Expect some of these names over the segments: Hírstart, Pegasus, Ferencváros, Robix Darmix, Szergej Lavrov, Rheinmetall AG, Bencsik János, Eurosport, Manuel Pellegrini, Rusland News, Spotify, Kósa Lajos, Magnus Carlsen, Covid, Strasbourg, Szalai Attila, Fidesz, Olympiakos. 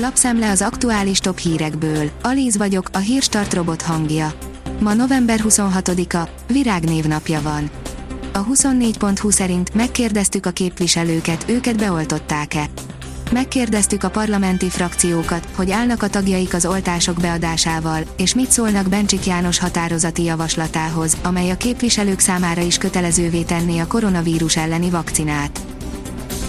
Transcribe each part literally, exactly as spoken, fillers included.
Lapszám le az aktuális top hírekből. Alíz vagyok, a Hírstart robot hangja. Ma november huszonhatodika, virágnévnapja van. A huszonnégy pont hu szerint megkérdeztük a képviselőket, őket beoltották-e. Megkérdeztük a parlamenti frakciókat, hogy állnak a tagjaik az oltások beadásával, és mit szólnak Bencsik János határozati javaslatához, amely a képviselők számára is kötelezővé tenné a koronavírus elleni vakcinát.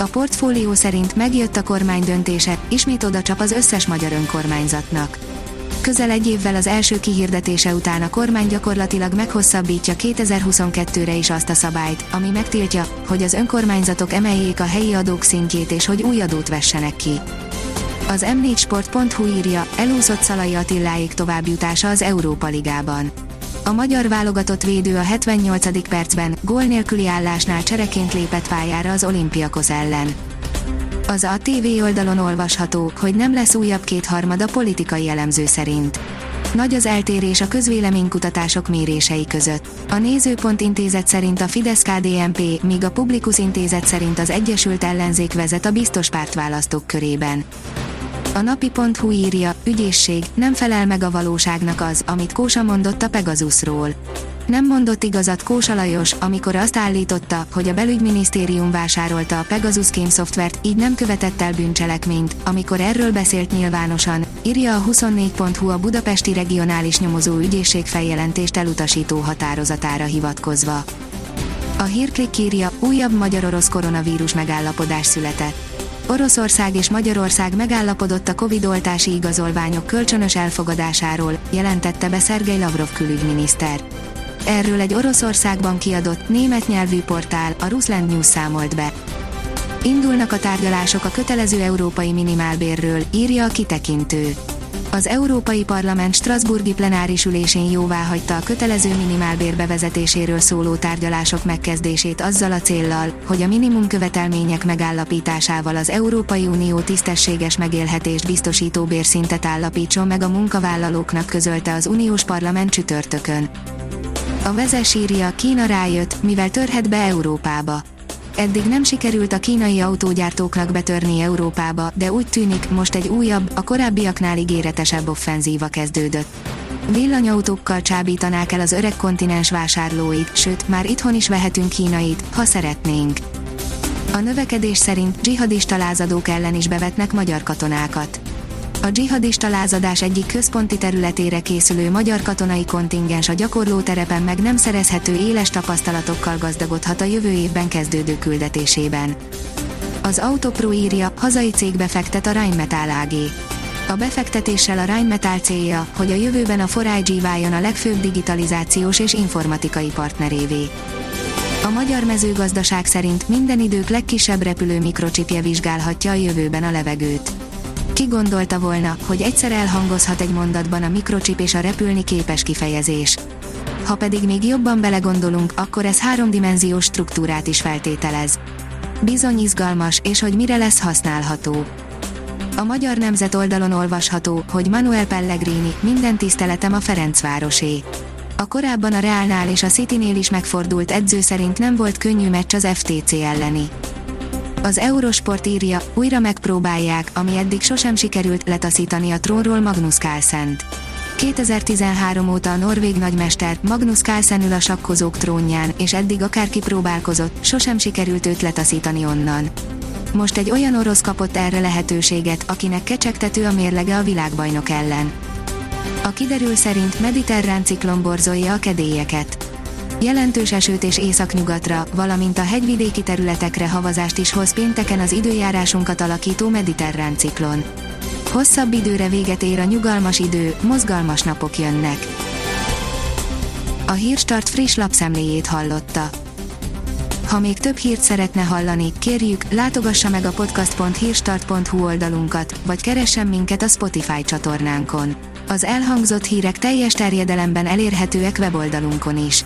A Portfólió szerint megjött a kormány döntése, ismét oda csap az összes magyar önkormányzatnak. Közel egy évvel az első kihirdetése után a kormány gyakorlatilag meghosszabbítja kétezer-huszonkettőre is azt a szabályt, ami megtiltja, hogy az önkormányzatok emeljék a helyi adók szintjét és hogy új adót vessenek ki. Az m négy sport pont hu írja, elúszott Szalai Attiláék továbbjutása az Európa Ligában. A magyar válogatott védő a hetvennyolcadik percben, gól nélküli állásnál csereként lépett pályára az Olympiakos ellen. Az á té vé oldalon olvasható, hogy nem lesz újabb kétharmad a politikai elemző szerint. Nagy az eltérés a közvéleménykutatások mérései között. A Nézőpont Intézet szerint a Fidesz-ká dé en pé, míg a Publikus Intézet szerint az Egyesült Ellenzék vezet a biztos pártválasztók körében. A napi pont hu írja, ügyészség, nem felel meg a valóságnak az, amit Kósa mondott a Pegasusról. Nem mondott igazat Kósa Lajos, amikor azt állította, hogy a belügyminisztérium vásárolta a Pegasus Game szoftvert, így nem követett el bűncselekményt, amikor erről beszélt nyilvánosan, írja a huszonnégy pont hu a Budapesti Regionális Nyomozó Ügyészség feljelentést elutasító határozatára hivatkozva. A Hírklik írja, újabb magyar-orosz koronavírus megállapodás született. Oroszország és Magyarország megállapodott a Covid-oltási igazolványok kölcsönös elfogadásáról, jelentette be Szergej Lavrov külügyminiszter. Erről egy Oroszországban kiadott, német nyelvű portál, a Rusland News számolt be. Indulnak a tárgyalások a kötelező európai minimálbérről, írja a Kitekintő. Az Európai Parlament strasbourgi plenáris ülésén jóváhagyta a kötelező minimálbér bevezetéséről szóló tárgyalások megkezdését azzal a céllal, hogy a minimum követelmények megállapításával az Európai Unió tisztességes megélhetést biztosító bérszintet állapítson meg a munkavállalóknak, közölte az uniós parlament csütörtökön. A Vezes írja, Kína rájött, mivel törhet be Európába. Eddig nem sikerült a kínai autógyártóknak betörni Európába, de úgy tűnik, most egy újabb, a korábbiaknál ígéretesebb offenzíva kezdődött. Villanyautókkal csábítanák el az öreg kontinens vásárlóit, sőt, már itthon is vehetünk kínait, ha szeretnénk. A Növekedés szerint dzsihadista lázadók ellen is bevetnek magyar katonákat. A dzsihadista lázadás egyik központi területére készülő magyar katonai kontingens a gyakorlóterepen meg nem szerezhető éles tapasztalatokkal gazdagodhat a jövő évben kezdődő küldetésében. Az Autopro írja, hazai cégbe fektet a Rheinmetall á gé. A befektetéssel a Rheinmetall célja, hogy a jövőben a négy i gé váljon a legfőbb digitalizációs és informatikai partnerévé. A Magyar Mezőgazdaság szerint minden idők legkisebb repülő mikrocsipje vizsgálhatja a jövőben a levegőt. Ki gondolta volna, hogy egyszer elhangozhat egy mondatban a mikrocsip és a repülni képes kifejezés. Ha pedig még jobban belegondolunk, akkor ez háromdimenziós struktúrát is feltételez. Bizony izgalmas, és hogy mire lesz használható. A Magyar Nemzet oldalon olvasható, hogy Manuel Pellegrini, minden tiszteletem a Ferencvárosé. A korábban a Reálnál és a Citynél is megfordult edző szerint nem volt könnyű meccs az ef té cé elleni. Az Eurosport írja, újra megpróbálják, ami eddig sosem sikerült, letaszítani a trónról Magnus Carlsent. kétezer-tizenhárom óta a norvég nagymester, Magnus Carlsen ül a sakkozók trónján, és eddig akárki próbálkozott, sosem sikerült őt letaszítani onnan. Most egy olyan orosz kapott erre lehetőséget, akinek kecsegtető a mérlege a világbajnok ellen. A Kiderül szerint mediterrán ciklon borzolja a kedélyeket. Jelentős esőt és északnyugatra, valamint a hegyvidéki területekre havazást is hoz pénteken az időjárásunkat alakító mediterrán ciklon. Hosszabb időre véget ér a nyugalmas idő, mozgalmas napok jönnek. A Hírstart friss lapszemléjét hallotta. Ha még több hírt szeretne hallani, kérjük, látogassa meg a podcast pont hírstart pont hu oldalunkat, vagy keressen minket a Spotify csatornánkon. Az elhangzott hírek teljes terjedelemben elérhetőek weboldalunkon is.